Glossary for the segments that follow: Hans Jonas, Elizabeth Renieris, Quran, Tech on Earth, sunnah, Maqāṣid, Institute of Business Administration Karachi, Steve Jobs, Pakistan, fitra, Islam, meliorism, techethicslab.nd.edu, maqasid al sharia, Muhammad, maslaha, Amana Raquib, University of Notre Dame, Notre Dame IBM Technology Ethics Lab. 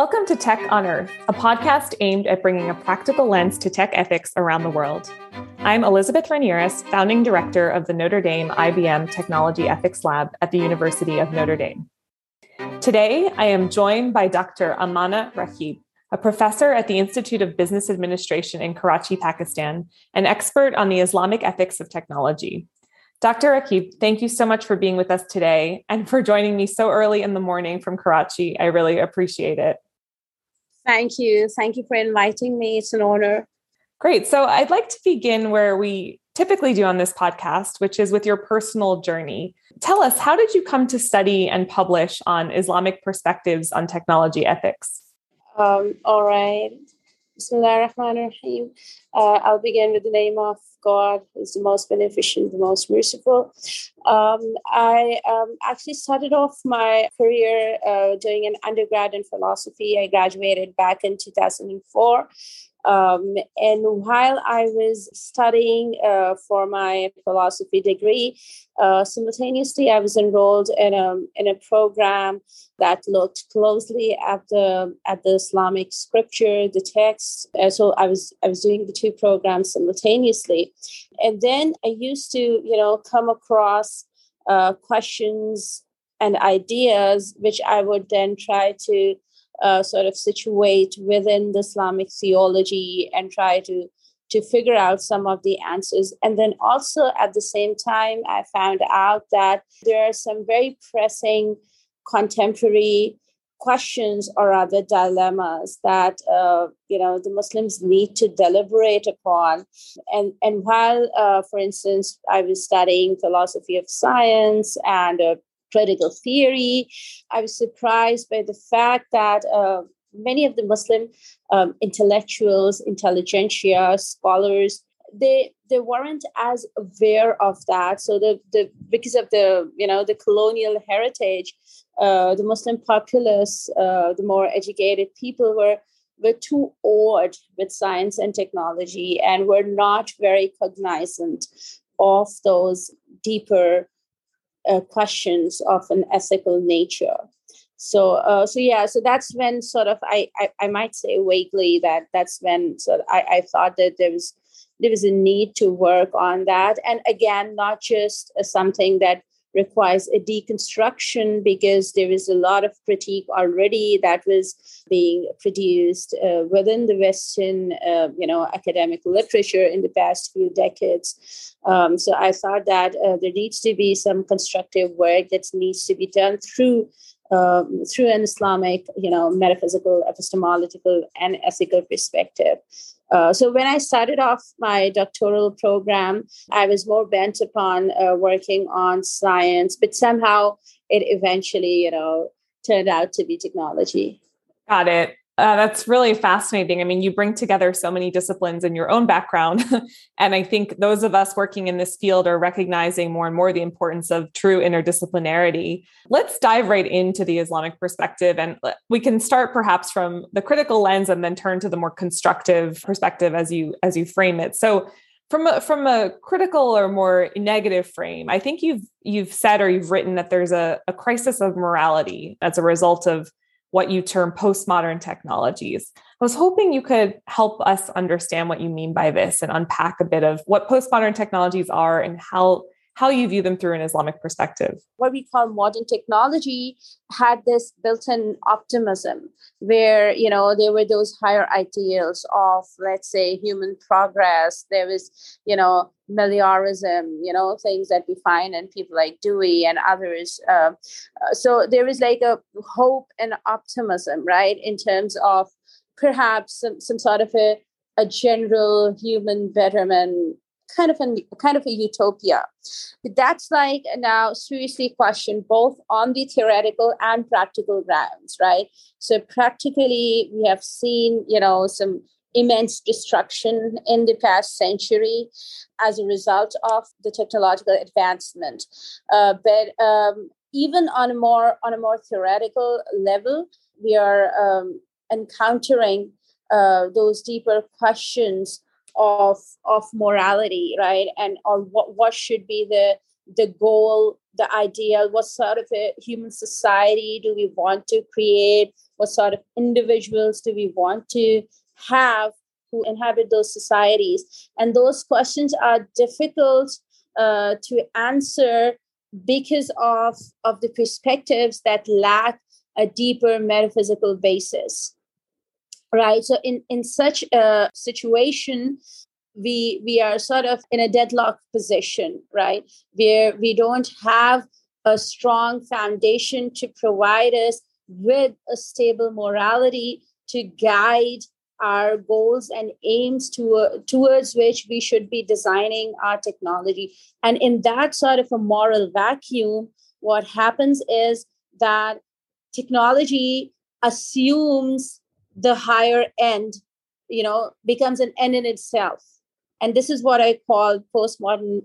Welcome to Tech on Earth, a podcast aimed at bringing a practical lens to tech ethics around the world. I'm Elizabeth Renieris, founding director of the Notre Dame IBM Technology Ethics Lab at the University of Notre Dame. Today, I am joined by Dr. Amana Raquib, a professor at the Institute of Business Administration in Karachi, Pakistan, an expert on the Islamic ethics of technology. Dr. Raquib, thank you so much for being with us today and for joining me so early in the morning from Karachi. I really appreciate it. Thank you. Thank you for inviting me. It's an honor. Great. So I'd like to begin where we typically do on this podcast, which is with your personal journey. Tell us, how did you come to study and publish on Islamic perspectives on technology ethics? All right. Bismillahirrahmanirrahim. I'll begin with the name of God, who's the most beneficent, the most merciful. I actually started off my career doing an undergrad in philosophy. I graduated back in 2004. And while I was studying for my philosophy degree, simultaneously I was enrolled in a program that looked closely at the Islamic scripture, the text. So I was doing the two programs simultaneously, and then I used to come across questions and ideas which I would then try to sort of situate within the Islamic theology and try to figure out some of the answers. And then also at the same time, I found out that there are some very pressing contemporary questions or other dilemmas that, the Muslims need to deliberate upon. And while, for instance, I was studying philosophy of science and critical theory, I was surprised by the fact that many of the Muslim intellectuals, intelligentsia, scholars, they weren't as aware of that. So because of the colonial heritage, the Muslim populace, the more educated people were too awed with science and technology and were not very cognizant of those deeper questions of an ethical nature. So that's when sort of I might say vaguely that's when sort of I thought that there was a need to work on that, and again not just something that requires a deconstruction, because there is a lot of critique already that was being produced within the Western, academic literature in the past few decades. So I thought that there needs to be some constructive work that needs to be done through an Islamic, metaphysical, epistemological, and ethical perspective. So when I started off my doctoral program, I was more bent upon working on science, but somehow it eventually, turned out to be technology. Got it. That's really fascinating. I mean, you bring together so many disciplines in your own background. And I think those of us working in this field are recognizing more and more the importance of true interdisciplinarity. Let's dive right into the Islamic perspective. And we can start perhaps from the critical lens and then turn to the more constructive perspective as you frame it. So from a critical or more negative frame, I think you've said or you've written that there's a crisis of morality as a result of what you term postmodern technologies. I was hoping you could help us understand what you mean by this and unpack a bit of what postmodern technologies are and how you view them through an Islamic perspective. What we call modern technology had this built-in optimism where, there were those higher ideals of, let's say, human progress. There was, meliorism, things that we find in people like Dewey and others. So there was like a hope and optimism, right, in terms of perhaps some sort of a general human betterment, kind of a utopia. But that's like now seriously questioned both on the theoretical and practical grounds, right? So practically, we have seen, some immense destruction in the past century as a result of the technological advancement. But even on a more theoretical level, we are encountering those deeper questions of morality, right? And or what should be the the goal, the ideal, what sort of a human society do we want to create? What sort of individuals do we want to have who inhabit those societies? And those questions are difficult to answer because of the perspectives that lack a deeper metaphysical basis, right? So in such a situation, we are sort of in a deadlock position, right? Where we don't have a strong foundation to provide us with a stable morality to guide our goals and aims towards which we should be designing our technology. And in that sort of a moral vacuum, what happens is that technology assumes the higher end, you know, becomes an end in itself. And this is what I call postmodern,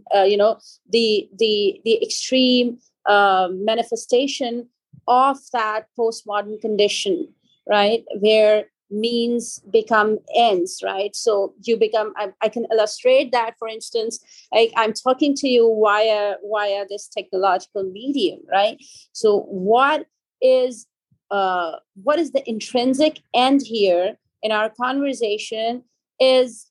the extreme manifestation of that postmodern condition, right? Where means become ends, right? So you become, I can illustrate that, for instance, I'm talking to you via this technological medium, right? So what is the intrinsic end here in our conversation is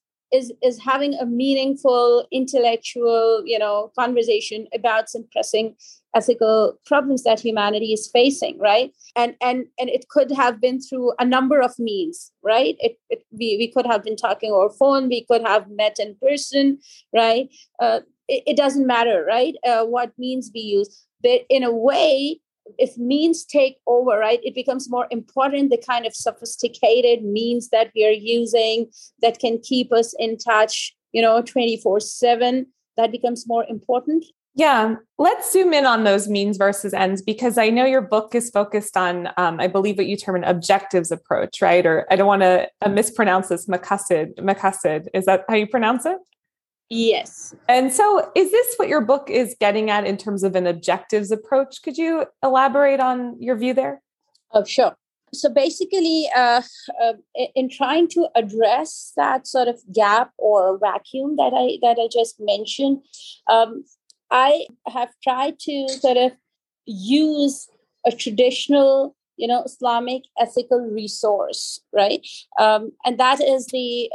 having a meaningful intellectual, conversation about some pressing ethical problems that humanity is facing, right? And it could have been through a number of means, right? We could have been talking over phone, we could have met in person, right? It doesn't matter, right? What means we use. But in a way, if means take over, right, it becomes more important, the kind of sophisticated means that we are using that can keep us in touch, 24/7, that becomes more important. Yeah. Let's zoom in on those means versus ends, because I know your book is focused on, I believe what you term an objectives approach, right? Or I don't want to mispronounce this, Maqāṣid. Is that how you pronounce it? Yes. And so is this what your book is getting at in terms of an objectives approach? Could you elaborate on your view there? Oh, sure. So basically, in trying to address that sort of gap or vacuum that I just mentioned, I have tried to sort of use a traditional, Islamic ethical resource, right? And that is the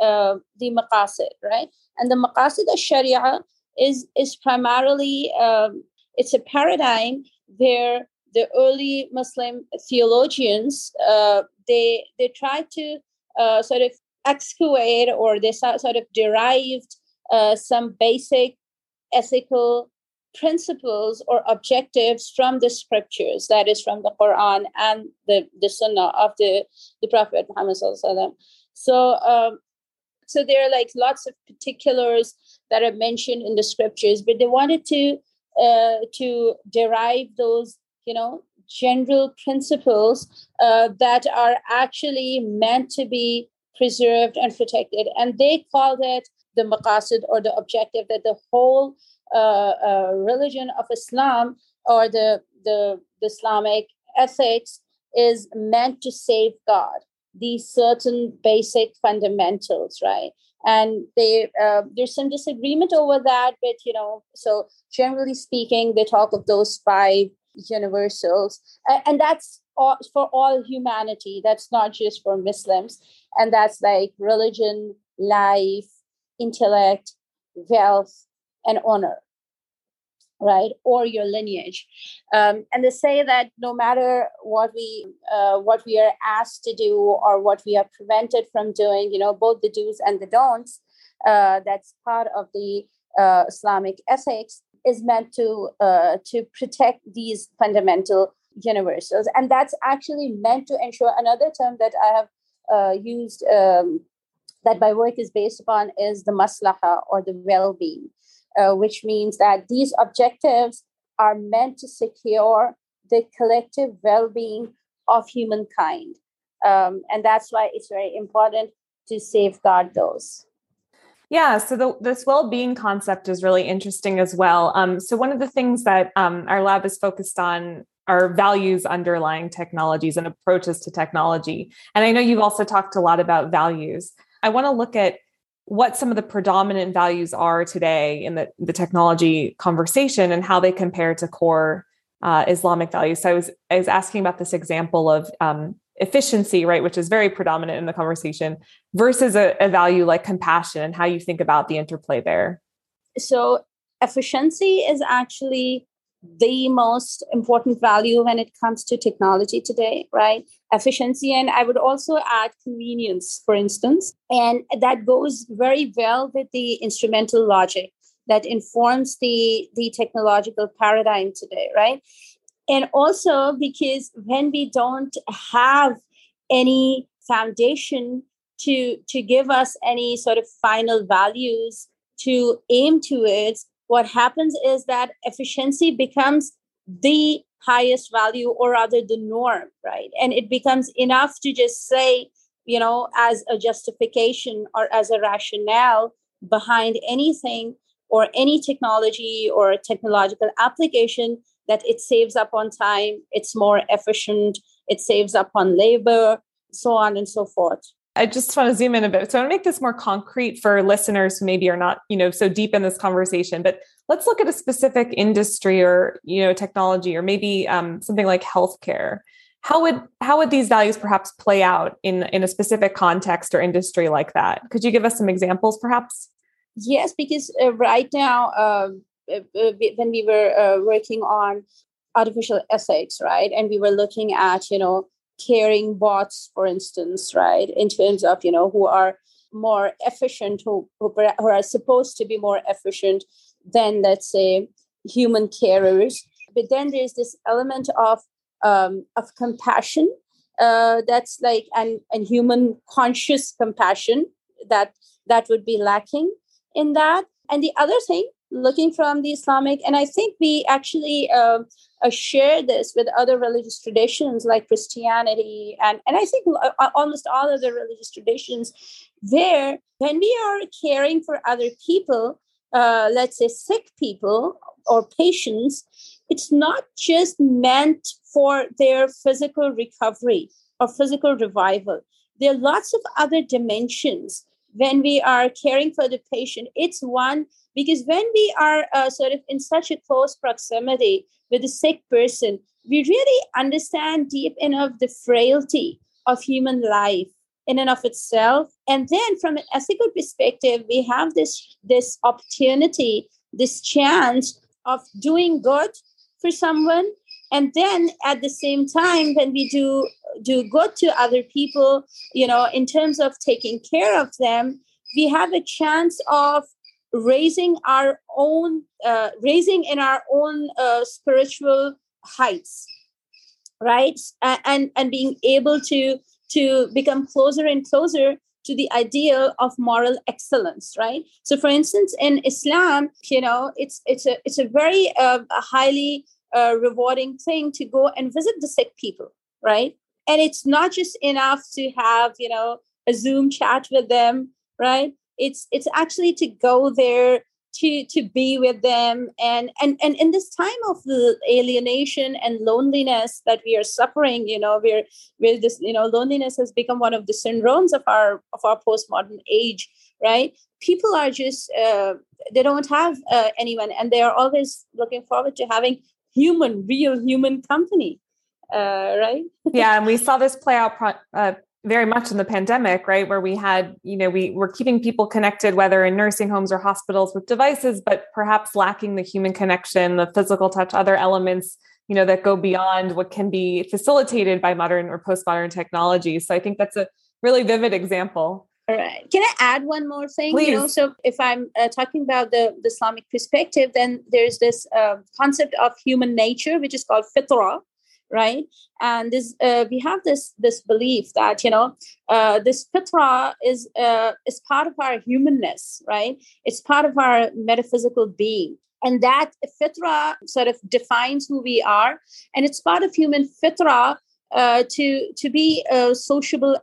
maqasid, right? And the maqasid al sharia is primarily, it's a paradigm where the early Muslim theologians, they tried to sort of excavate, or they sort of derived some basic ethical principles or objectives from the scriptures, that is from the Quran and the sunnah of the Prophet Muhammad sallallahu alaihi wasallam. So there are like lots of particulars that are mentioned in the scriptures, but they wanted to derive those, general principles that are actually meant to be preserved and protected. And they called it the maqasid, or the objective that the whole religion of Islam, or the Islamic ethics, is meant to safeguard these certain basic fundamentals, right? And there's some disagreement over that, but so generally speaking, they talk of those five universals, and that's all, for all humanity. That's not just for Muslims, and that's like religion, life, intellect, wealth, and honor, right? Or your lineage. And they say that no matter what we are asked to do or what we are prevented from doing, both the do's and the don'ts, that's part of the Islamic ethics, is meant to protect these fundamental universals. And that's actually meant to ensure, another term that I have used that my work is based upon, is the maslaha, or the well-being, which means that these objectives are meant to secure the collective well-being of humankind. And that's why it's very important to safeguard those. Yeah, so this well-being concept is really interesting as well. So one of the things that our lab is focused on are values underlying technologies and approaches to technology. And I know you've also talked a lot about values. I want to look at what some of the predominant values are today in the technology conversation and how they compare to core Islamic values. So I was asking about this example of efficiency, right, which is very predominant in the conversation, versus a value like compassion and how you think about the interplay there. So efficiency is actually the most important value when it comes to technology today, right? Efficiency, and I would also add convenience, for instance, and that goes very well with the instrumental logic that informs the technological paradigm today, right? And also because when we don't have any foundation to give us any sort of final values to aim towards, what happens is that efficiency becomes the highest value, or rather the norm, right? And it becomes enough to just say, you know, as a justification or as a rationale behind anything or any technology or technological application, that it saves up on time, it's more efficient, it saves up on labor, so on and so forth. I just want to zoom in a bit. So I want to make this more concrete for listeners who maybe are not, you know, so deep in this conversation, but let's look at a specific industry or, you know, technology, or maybe something like healthcare. How would these values perhaps play out in a specific context or industry like that? Could you give us some examples perhaps? Yes, because right now, when we were working on artificial ethics, right, and we were looking at, you know, caring bots, for instance, right, in terms of, you know, who are more efficient, who are supposed to be more efficient than, let's say, human carers. But then there's this element of compassion that's like and human conscious compassion that would be lacking in that. And the other thing, looking from the Islamic, and I think we actually share this with other religious traditions like Christianity, and I think almost all of the religious traditions, where when we are caring for other people, let's say sick people or patients, it's not just meant for their physical recovery or physical revival. There are lots of other dimensions when we are caring for the patient. It's one, because when we are sort of in such a close proximity with a sick person, we really understand deep in of the frailty of human life in and of itself. And then from an ethical perspective, we have this opportunity, this chance of doing good for someone. And then at the same time, when we do good to other people, you know, in terms of taking care of them, we have a chance of raising in our own spiritual heights, right? And being able to become closer and closer to the ideal of moral excellence, right? So, for instance, in Islam, you know, it's a very highly rewarding thing to go and visit the sick people, right? And it's not just enough to have, you know, a Zoom chat with them, right? It's actually to go there, to be with them. And in this time of alienation and loneliness that we are suffering, you know, where this, you know, loneliness has become one of the syndromes of our postmodern age, right? People are just, they don't have anyone, and they are always looking forward to having real human company, right? Yeah, and we saw this play out very much in the pandemic, right? Where we had, you know, we were keeping people connected, whether in nursing homes or hospitals with devices, but perhaps lacking the human connection, the physical touch, other elements, you know, that go beyond what can be facilitated by modern or postmodern technology. So I think that's a really vivid example. All right. Can I add one more thing? Please. You know, so if I'm talking about the Islamic perspective, then there's this concept of human nature, which is called fitra, right? And this we have this belief that, you know, this fitra is part of our humanness, right? It's part of our metaphysical being. And that fitra sort of defines who we are. And it's part of human fitra to be a sociable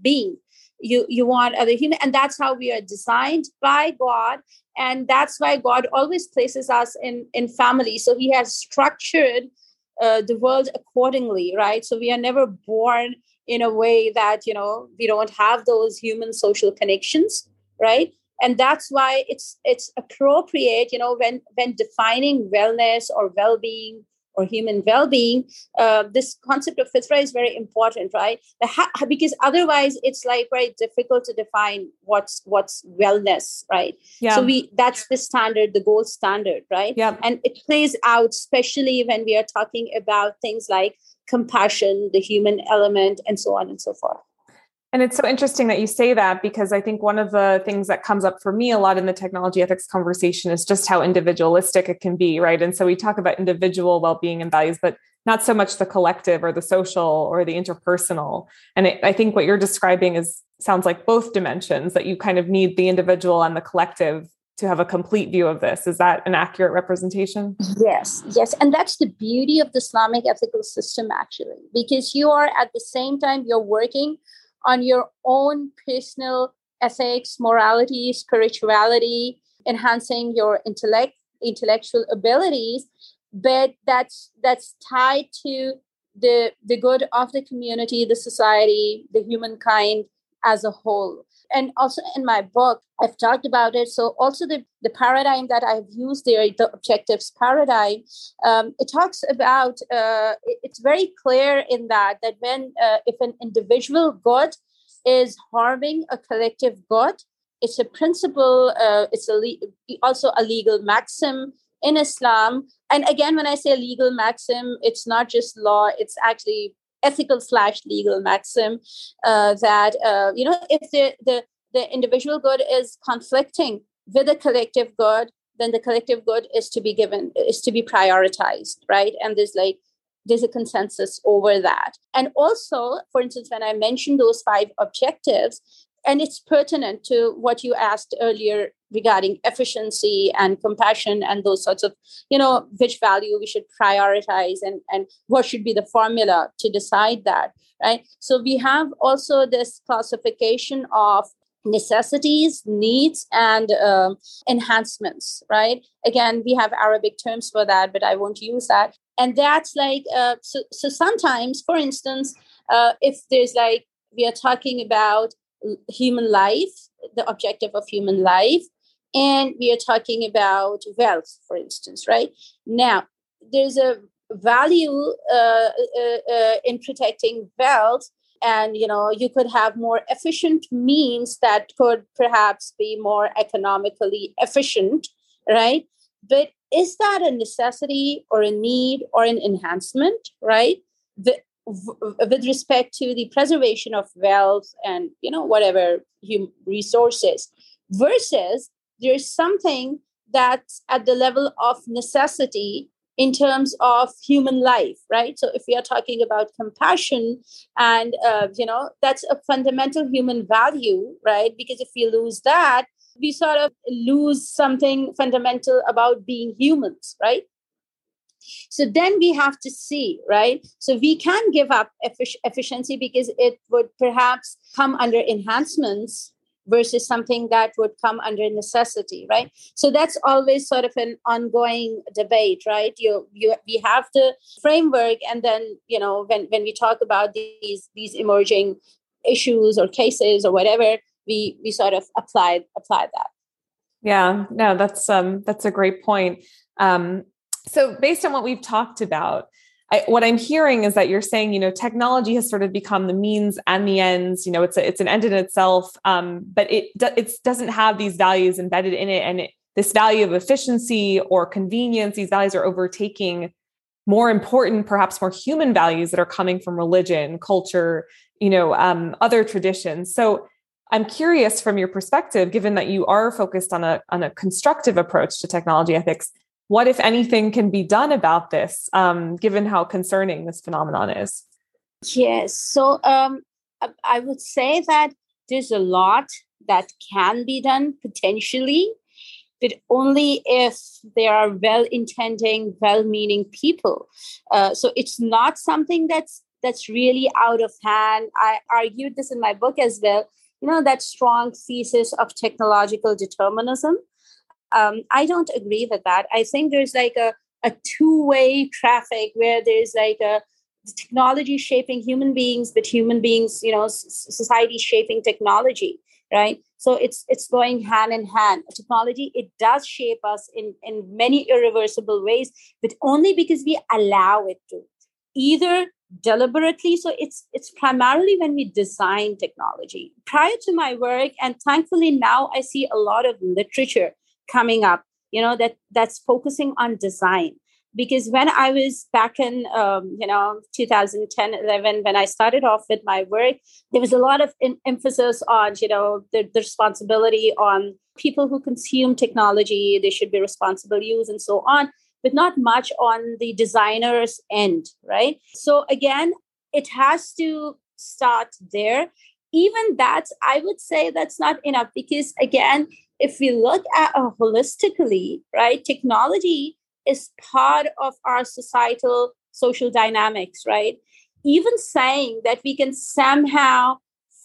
being. You want other human, and that's how we are designed by God. And that's why God always places us in family. So he has structured the world accordingly, right? So we are never born in a way that, you know, we don't have those human social connections, right? And that's why it's appropriate, you know, when defining wellness or well-being or human well-being, this concept of fitra is very important, right? Because otherwise, it's like very difficult to define what's wellness, right? Yeah. So that's the standard, the gold standard, right? Yeah. And it plays out, especially when we are talking about things like compassion, the human element, and so on and so forth. And it's so interesting that you say that, because I think one of the things that comes up for me a lot in the technology ethics conversation is just how individualistic it can be, right? And so we talk about individual well-being and values, but not so much the collective or the social or the interpersonal. And I think what you're describing sounds like both dimensions, that you kind of need the individual and the collective to have a complete view of this. Is that an accurate representation? Yes, yes. And that's the beauty of the Islamic ethical system, actually, because you are at the same time, you're working on your own personal ethics, morality, spirituality, enhancing your intellectual abilities, but that's tied to the good of the community, the society, the humankind as a whole. And also in my book, I've talked about it. So also the paradigm that I've used there, the objectives paradigm, it talks about, it's very clear in that when if an individual good is harming a collective good, it's a principle, it's also a legal maxim in Islam. And again, when I say legal maxim, it's not just law, it's actually ethical /legal maxim that, you know, if the individual good is conflicting with the collective good, then the collective good is to be prioritized, right? And there's a consensus over that. And also, for instance, when I mentioned those 5 objectives, and it's pertinent to what you asked earlier regarding efficiency and compassion and those sorts of, you know, which value we should prioritize and what should be the formula to decide that, right? So we have also this classification of necessities, needs, and enhancements, right? Again, we have Arabic terms for that, but I won't use that. And that's like, so sometimes, for instance, if there's like, we are talking about human life, the objective of human life, and we are talking about wealth, for instance, right? Now, there's a value in protecting wealth, and, you know, you could have more efficient means that could perhaps be more economically efficient, right? But is that a necessity or a need or an enhancement, right? With respect to the preservation of wealth and, you know, whatever resources, versus there's something that's at the level of necessity in terms of human life, right? So if we are talking about compassion and, you know, that's a fundamental human value, right? Because if we lose that, we sort of lose something fundamental about being humans, right? So then we have to see, right? So we can give up efficiency because it would perhaps come under enhancements versus something that would come under necessity, right? So that's always sort of an ongoing debate, right? We have the framework, and then, you know, when we talk about these emerging issues or cases or whatever, we sort of apply that. Yeah, no, that's a great point. So based on what we've talked about, what I'm hearing is that you're saying, you know, technology has sort of become the means and the ends, you know, it's an end in itself, but it doesn't have these values embedded in it. And this value of efficiency or convenience, these values are overtaking more important, perhaps more human values that are coming from religion, culture, you know, other traditions. So I'm curious from your perspective, given that you are focused on a constructive approach to technology ethics, what, if anything, can be done about this, given how concerning this phenomenon is? Yes. So I would say that there's a lot that can be done potentially, but only if there are well-intending, well-meaning people. So it's not something that's really out of hand. I argued this in my book as well, you know, that strong thesis of technological determinism. I don't agree with that. I think there's like a two-way traffic where there's like a technology shaping human beings, but human beings, you know, society shaping technology, right? So it's going hand in hand. Technology, it does shape us in many irreversible ways, but only because we allow it to, either deliberately. So it's primarily when we design technology. Prior to my work, and thankfully now I see a lot of literature coming up, that's focusing on design. Because when I was back in, 2010, 11, when I started off with my work, there was a lot of emphasis on, the responsibility on people who consume technology. They should be responsible use and so on, but not much on the designer's end, right? So again, it has to start there. Even that, I would say that's not enough, because again, if we look at holistically, right, technology is part of our societal social dynamics, right? Even saying that we can somehow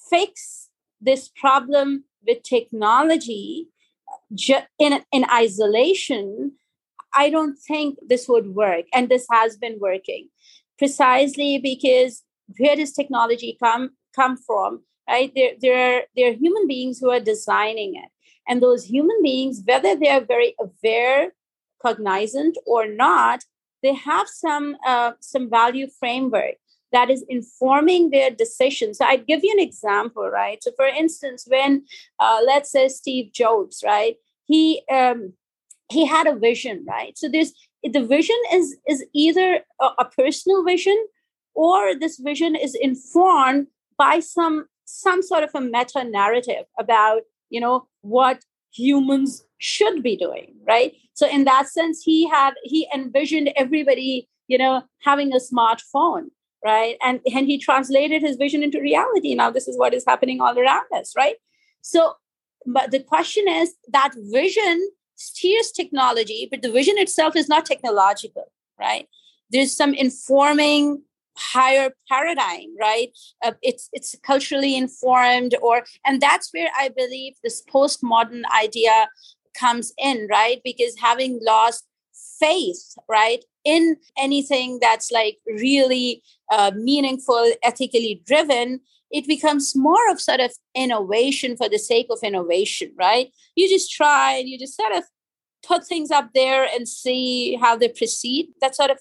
fix this problem with technology in isolation, I don't think this would work. And this has been working precisely because where does technology come from, right? There are human beings who are designing it. And those human beings, whether they are very aware, cognizant or not, they have some value framework that is informing their decisions. So I'd give you an example, right? So for instance, when let's say Steve Jobs, right? He had a vision, right? So the vision is either a personal vision, or this vision is informed by some sort of a meta narrative about what humans should be doing, right? So in that sense, he envisioned everybody, having a smartphone, right? And he translated his vision into reality. Now this is what is happening all around us, right? So, but the question is that vision steers technology, but the vision itself is not technological, right? There's some informing higher paradigm, right? It's culturally informed, and that's where I believe this postmodern idea comes in, right? Because having lost faith, right, in anything that's like really meaningful, ethically driven, it becomes more of sort of innovation for the sake of innovation, right? You just try and you just sort of put things up there and see how they proceed. That's sort of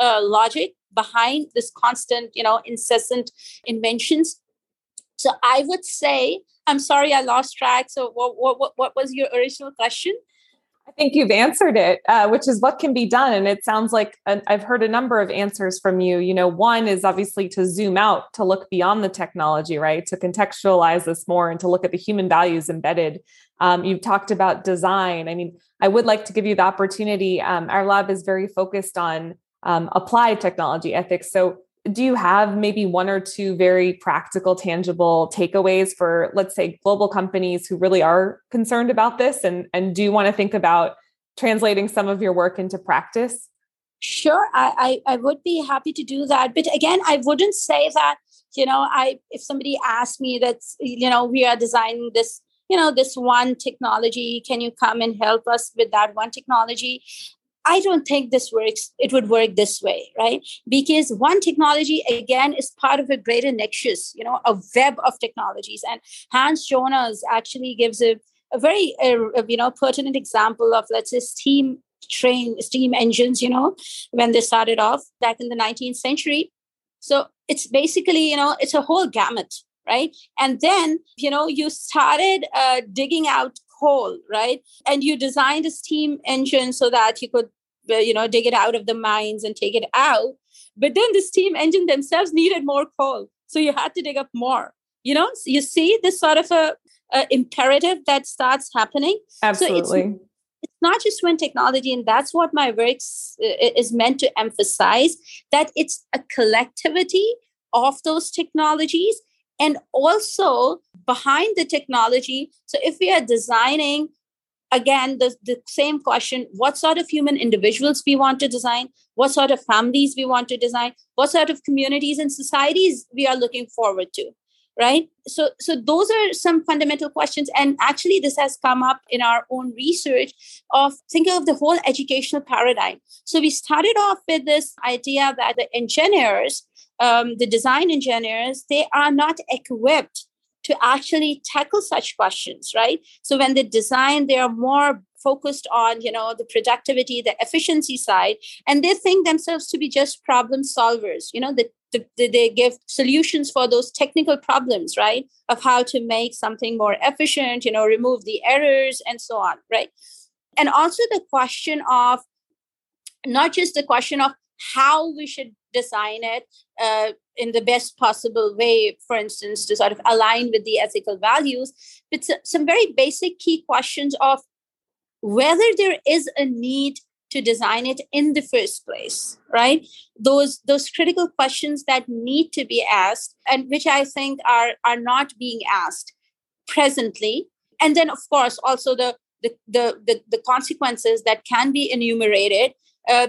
a logic behind this constant, incessant inventions. So I would say, I'm sorry, I lost track. So what was your original question? I think you've answered it, which is what can be done. And it sounds like I've heard a number of answers from you. One is obviously to zoom out, to look beyond the technology, right? To contextualize this more and to look at the human values embedded. You've talked about design. I mean, I would like to give you the opportunity. Our lab is very focused on applied technology ethics. So do you have maybe one or two very practical, tangible takeaways for, let's say, global companies who really are concerned about this and do want to think about translating some of your work into practice? Sure, I would be happy to do that. But again, I wouldn't say that, if somebody asked me that, we are designing this, this one technology, can you come and help us with that one technology? I don't think this works. It would work this way, right? Because one technology, again, is part of a greater nexus, a web of technologies. And Hans Jonas actually gives a very, pertinent example of, let's say, steam engines, when they started off back in the 19th century. So it's basically, it's a whole gamut, right? And then, you started digging out coal, right? And you designed a steam engine so that you could, dig it out of the mines and take it out. But then the steam engine themselves needed more coal. So you had to dig up more, So you see this sort of a imperative that starts happening. Absolutely. So it's not just when technology, and that's what my work is meant to emphasize, that it's a collectivity of those technologies. And also behind the technology, so if we are designing, again, the same question, what sort of human individuals we want to design, what sort of families we want to design, what sort of communities and societies we are looking forward to, right? So those are some fundamental questions. And actually, this has come up in our own research of thinking of the whole educational paradigm. So we started off with this idea that the engineers, the design engineers, they are not equipped to actually tackle such questions, right? So when they design, they are more focused on, you know, the productivity, the efficiency side, and they think themselves to be just problem solvers. You know, they give solutions for those technical problems, right? Of how to make something more efficient, you know, remove the errors and so on, right? And also the question of, not just the question of how we should design it in the best possible way, for instance, to sort of align with the ethical values, but some very basic key questions of whether there is a need to design it in the first place, right? Those critical questions that need to be asked and which I think are not being asked presently. And then, of course, also the consequences that can be enumerated.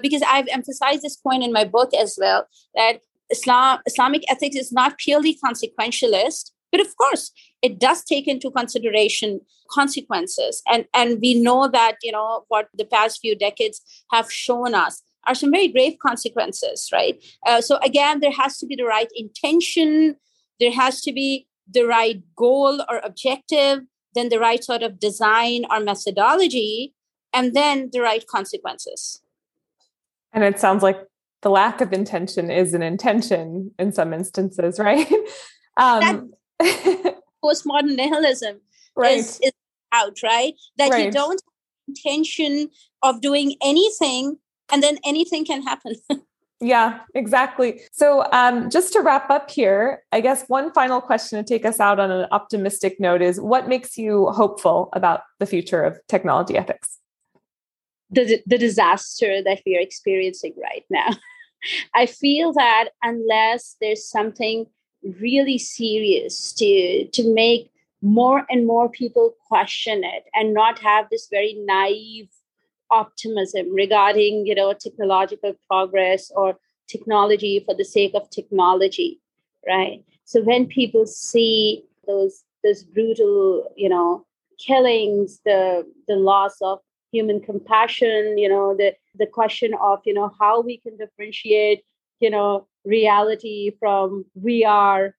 Because I've emphasized this point in my book as well, that Islamic ethics is not purely consequentialist, but of course, it does take into consideration consequences. And we know that, you know, what the past few decades have shown us are some very grave consequences, right? So again, there has to be the right intention, there has to be the right goal or objective, then the right sort of design or methodology, and then the right consequences. And it sounds like the lack of intention is an intention in some instances, right? That postmodern nihilism is out, right? That you don't have intention of doing anything, and then anything can happen. Yeah, exactly. So just to wrap up here, I guess one final question to take us out on an optimistic note is, what makes you hopeful about the future of technology ethics? The disaster that we are experiencing right now. I feel that unless there's something really serious to make more and more people question it and not have this very naive optimism regarding, you know, technological progress or technology for the sake of technology, right? So when people see those brutal, you know, killings, the loss of human compassion, you know, the question of, you know, how we can differentiate, you know, reality from VR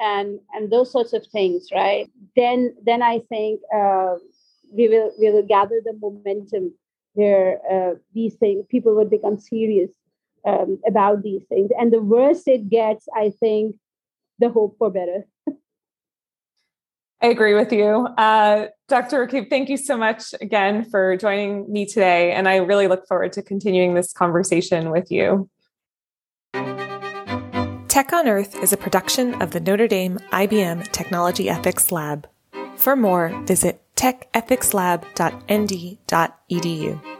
and those sorts of things, right? Then I think we will gather the momentum where these things, people would become serious about these things. And the worse it gets, I think, the hope for better. I agree with you. Dr. Raquib, thank you so much again for joining me today. And I really look forward to continuing this conversation with you. Tech on Earth is a production of the Notre Dame IBM Technology Ethics Lab. For more, visit techethicslab.nd.edu.